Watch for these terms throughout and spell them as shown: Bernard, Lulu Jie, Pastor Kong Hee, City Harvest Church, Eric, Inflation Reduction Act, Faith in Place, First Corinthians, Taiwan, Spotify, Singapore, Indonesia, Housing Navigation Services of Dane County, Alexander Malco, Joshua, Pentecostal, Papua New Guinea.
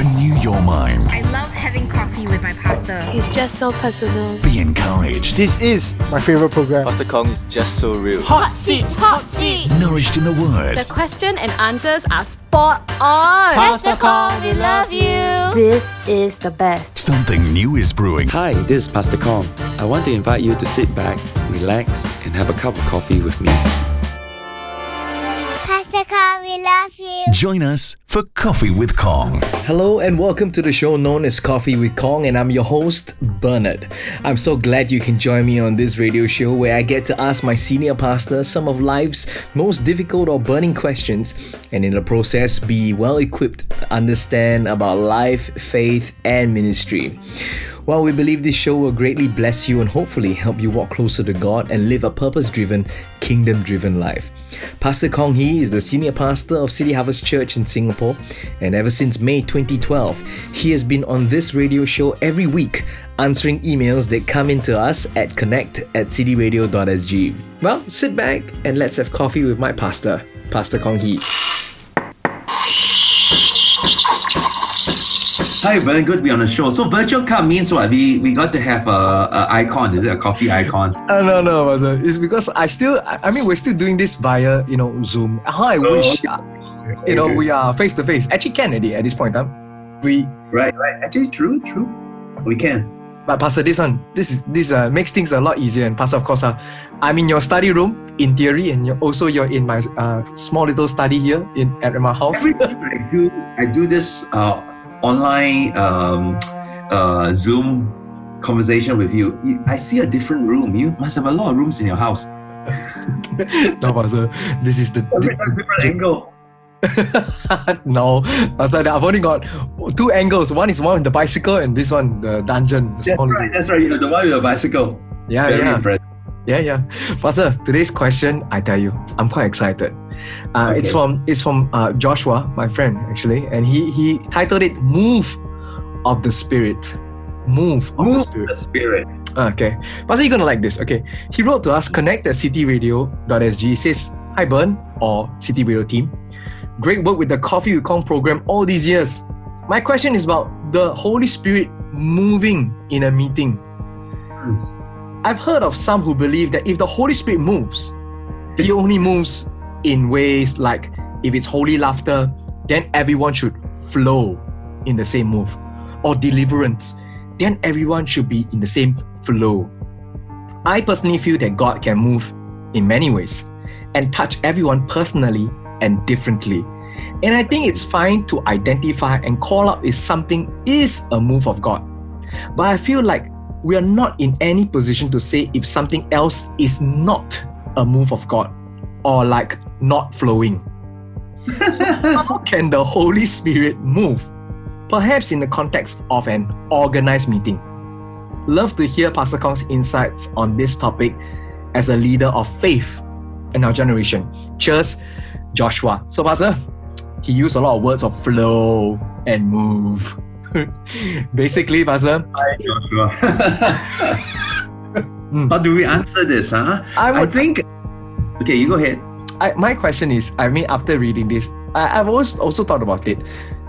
Renew your mind. I love having coffee with my pastor. He's just so personal. Be encouraged. This is my favorite program. Pastor Kong is just so real. Hot seats, hot seats. Nourished in the Word. The question and answers are spot on. Pastor Kong, we love you. This is the best. Something new is brewing. Hi, this is Pastor Kong. I want to invite you to sit back, relax, and have a cup of coffee with me. We love you. Join us for Coffee with Kong. Hello and welcome to the show known as Coffee with Kong, and I'm your host, Bernard. I'm so glad you can join me on this radio show where I get to ask my senior pastor some of life's most difficult or burning questions, and in the process be well equipped to understand about life, faith, and ministry. Well, we believe this show will greatly bless you and hopefully help you walk closer to God and live a purpose-driven, kingdom-driven life. Pastor Kong Hee is the senior pastor of City Harvest Church in Singapore, and ever since May 2012, he has been on this radio show every week, answering emails that come into us at connect@cityradio.sg. Well, sit back and let's have coffee with my pastor, Pastor Kong Hee. Hi, very good to be on the show. So virtual cup means what? We got to have a icon. Is it a coffee icon? No, Pastor. It's because we're still doing this via, Zoom. How I wish, we are face to face. Actually, Kennedy at this point in time. Right. Actually, true. We can. But Pastor, this makes things a lot easier. And Pastor, of course, I'm in your study room in theory, and you're in my small little study here at my house. Every time I do this online Zoom conversation with you, I see a different room. You must have a lot of rooms in your house. No, Pastor, this is the different angle. No, Pastor, I've only got two angles. One is one with the bicycle, and this one, the dungeon. That's right. The one with the bicycle. Yeah, very impressive. Yeah. Pastor, today's question, I tell you, I'm quite excited. Okay. It's from Joshua, my friend, actually, and he titled it Move of the Spirit. Okay. Pastor, you're going to like this. Okay. He wrote to us, connect@cityradio.sg. He says, "Hi, Bern, or City Radio team. Great work with the Coffee with Kong program all these years. My question is about the Holy Spirit moving in a meeting. I've heard of some who believe that if the Holy Spirit moves, He only moves in ways like if it's holy laughter, then everyone should flow in the same move. Or deliverance, then everyone should be in the same flow. I personally feel that God can move in many ways and touch everyone personally and differently. And I think it's fine to identify and call out if something is a move of God. But I feel like we are not in any position to say if something else is not a move of God or like not flowing. So how can the Holy Spirit move? Perhaps in the context of an organized meeting. Love to hear Pastor Kong's insights on this topic as a leader of faith in our generation. Cheers, Joshua." So Pastor, he used a lot of words of flow and move. Basically, Pastor. Hi, Joshua. How do we answer this? Huh? I think. Okay, you go ahead. My question is, after reading this, I've also thought about it.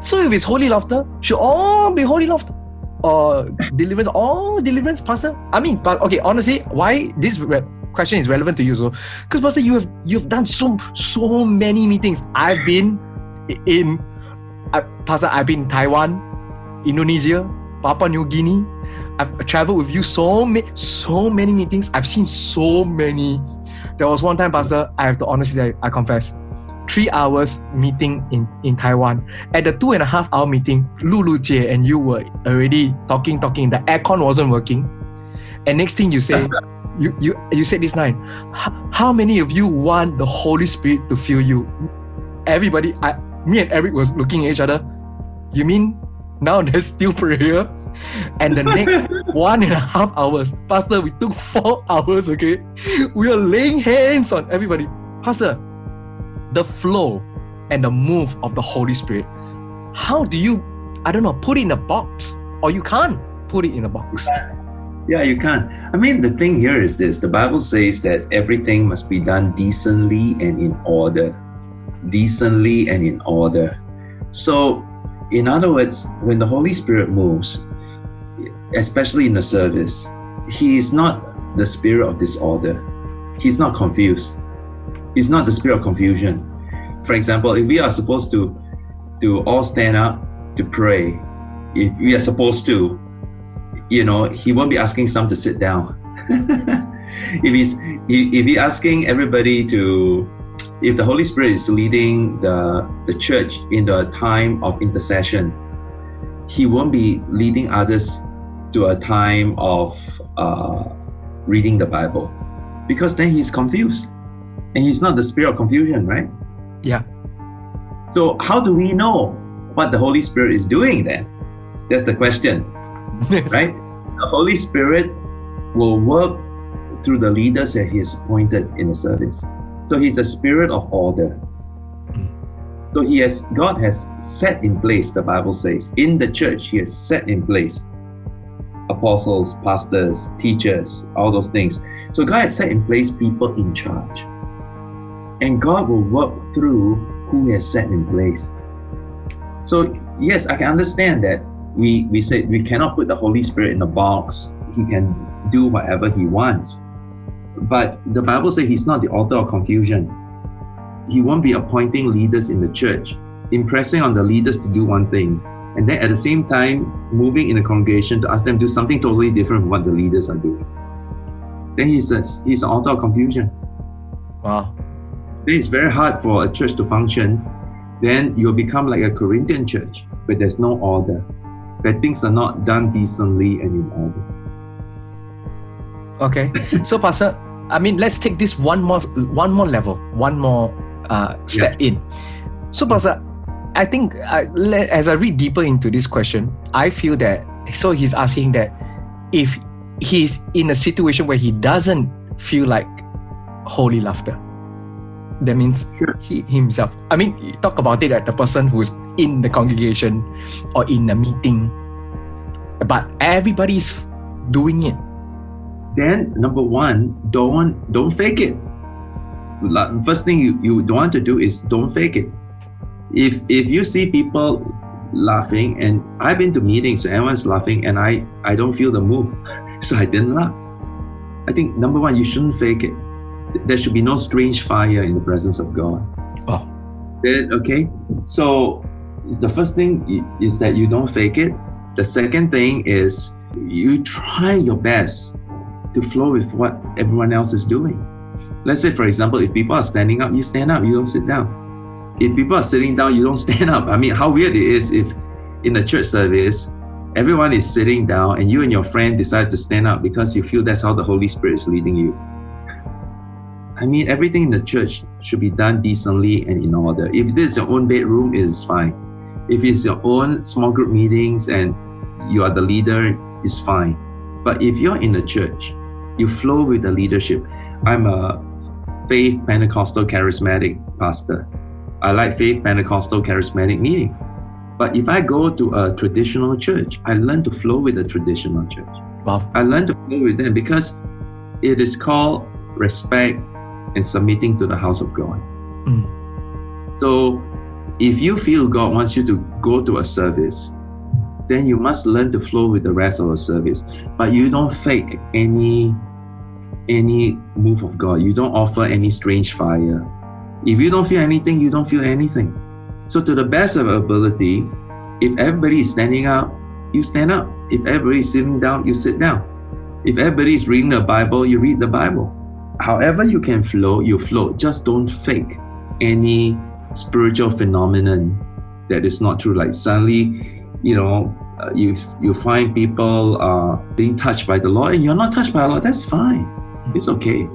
So if it's holy laughter, should all be holy laughter, or deliverance? All deliverance, Pastor. Honestly, why this question is relevant to you? So, because Pastor, you've done so many meetings. I've been in Taiwan, Indonesia, Papua New Guinea. I've traveled with you so many meetings. I've seen so many. There was one time, Pastor, I have to honestly, I confess, 3 hours meeting in Taiwan. At the 2.5 hour meeting, Lulu Jie and you were already talking. The aircon wasn't working. And next thing you say, you said this line, "How many of you want the Holy Spirit to fill you?" Everybody, me and Eric was looking at each other. You mean now there's still prayer? And the next 1.5 hours, Pastor, we took 4 hours, okay? We are laying hands on everybody. Pastor, the flow and the move of the Holy Spirit, how do you, put it in a box? Or you can't put it in a box? Yeah, you can't. The thing here is this. The Bible says that everything must be done decently and in order. So In other words, when the Holy Spirit moves, especially in the service, He is not the spirit of disorder. He's not confused. He's not the spirit of confusion. For example, if we are supposed to all stand up to pray, if we are supposed to, you know, He won't be asking some to sit down. If he's asking everybody to, if the Holy Spirit is leading the church in the time of intercession, He won't be leading others to a time of reading the Bible, because then He's confused, and He's not the spirit of confusion, right? Yeah. So how do we know what the Holy Spirit is doing then? That's the question, yes. Right? The Holy Spirit will work through the leaders that He has appointed in the service. So He's a spirit of order. So God has set in place, the Bible says, in the church, He has set in place apostles, pastors, teachers, all those things. So God has set in place people in charge. And God will work through who He has set in place. So yes, I can understand that we said we cannot put the Holy Spirit in a box. He can do whatever He wants. But the Bible says He's not the author of confusion. He won't be appointing leaders in the church, impressing on the leaders to do one thing, and then at the same time moving in the congregation to ask them to do something totally different from what the leaders are doing. Then he's the author of confusion. Wow. Then it's very hard for a church to function. Then you'll become like a Corinthian church, where there's no order, where things are not done decently and in order. Okay, so Pastor, I mean, let's take this one more level, one more step in. So Pastor, I think as I read deeper into this question, I feel that, so he's asking that if he's in a situation where he doesn't feel like holy laughter, that means he himself. I mean, you talk about it, that the person who's in the congregation or in a meeting, but everybody's doing it. Then number one, don't fake it. First thing you don't want to do is don't fake it. If you see people laughing, and I've been to meetings where everyone's laughing and I don't feel the move, so I didn't laugh. I think number one, you shouldn't fake it. There should be no strange fire in the presence of God. Oh. Okay, so the first thing is that you don't fake it. The second thing is you try your best to flow with what everyone else is doing. Let's say, for example, if people are standing up, you stand up, you don't sit down. If people are sitting down, you don't stand up. I mean, how weird it is if in a church service, everyone is sitting down and you and your friend decide to stand up because you feel that's how the Holy Spirit is leading you. I mean, everything in the church should be done decently and in order. If this is your own bedroom, it is fine. If it's your own small group meetings and you are the leader, it's fine. But if you're in the church, you flow with the leadership. I'm a faith Pentecostal charismatic pastor. I like faith Pentecostal charismatic meeting. But if I go to a traditional church, I learn to flow with the traditional church. Wow. I learn to flow with them because it is called respect and submitting to the house of God. Mm. So if you feel God wants you to go to a service, then you must learn to flow with the rest of the service. But you don't fake any move of God. You don't offer any strange fire. If you don't feel anything, you don't feel anything. So to the best of your ability, if everybody is standing up, you stand up. If everybody is sitting down, you sit down. If everybody is reading the Bible, you read the Bible. However you can flow, you flow. Just don't fake any spiritual phenomenon that is not true. Like suddenly, you know, you find people being touched by the Lord and you're not touched by the Lord. That's fine. It's okay.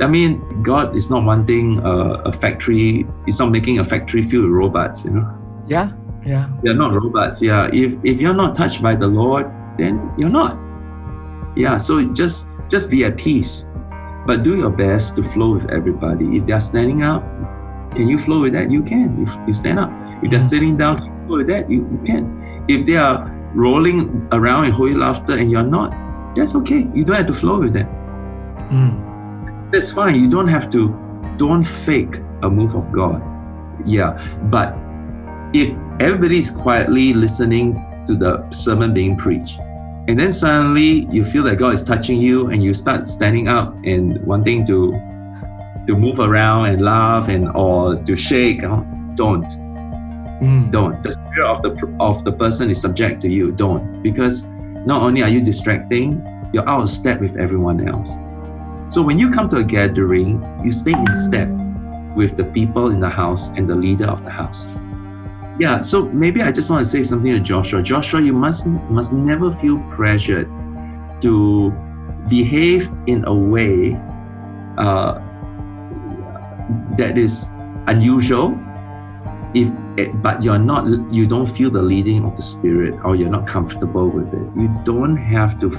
I mean, God is not wanting a factory. He's not making a factory filled with robots, you know? Yeah, yeah. They're not robots, yeah. If you're not touched by the Lord, then you're not. Yeah, so just be at peace. But do your best to flow with everybody. If they're standing up, can you flow with that? You can. If you stand up. If they're sitting down, can you flow with that? You can. If they are rolling around in holy laughter and you're not, that's okay. You don't have to flow with that. Mm. That's fine. You don't have to. Don't fake a move of God. Yeah. But if everybody is quietly listening to the sermon being preached, and then suddenly you feel that God is touching you and you start standing up and wanting to move around and laugh and or to shake, don't. The spirit of the person is subject to you. Don't, because not only are you distracting, you're out of step with everyone else. So when you come to a gathering, you stay in step with the people in the house and the leader of the house. Yeah, so maybe I just want to say something to Joshua. Joshua, you must never feel pressured to behave in a way that is unusual, but you don't feel the leading of the Spirit, or you're not comfortable with it. You don't have to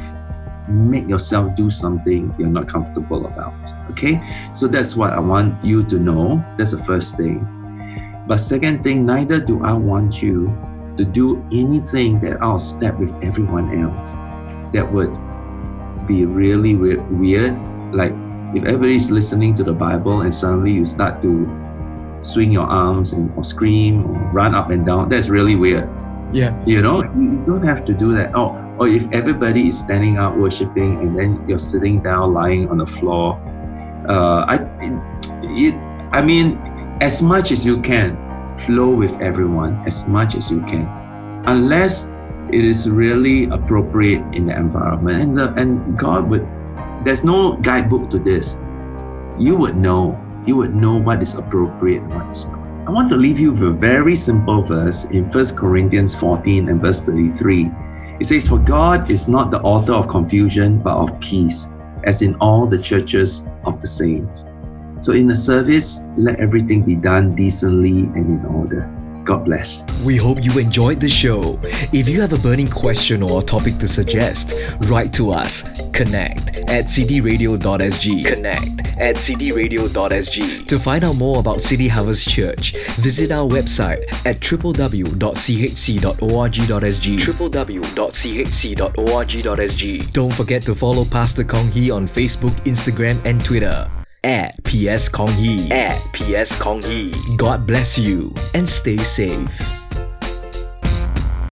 make yourself do something you're not comfortable about. Okay, so that's what I want you to know. That's the first thing. But second thing, neither do I want you to do anything that I'll step with everyone else. That would be really weird. Like if everybody's listening to the Bible and suddenly you start to swing your arms and or scream or run up and down, that's really weird. Yeah. You know, you don't have to do that. Or if everybody is standing up worshiping and then you're sitting down lying on the floor, as much as you can, flow with everyone as much as you can, unless it is really appropriate in the environment. And God would, there's no guidebook to this. You would know what is appropriate and what is not. I want to leave you with a very simple verse in First Corinthians 14 and verse 33. It says, "For God is not the author of confusion, but of peace, as in all the churches of the saints." So in the service, let everything be done decently and in order. God bless. We hope you enjoyed the show. If you have a burning question or a topic to suggest, write to us. Connect@cdradio.sg. Connect@cdradio.sg. To find out more about City Harvest Church, visit our website at www.chc.org.sg. www.chc.org.sg. Don't forget to follow Pastor Kong Hee on Facebook, Instagram, and Twitter. @PS Kong Hee. God bless you and stay safe.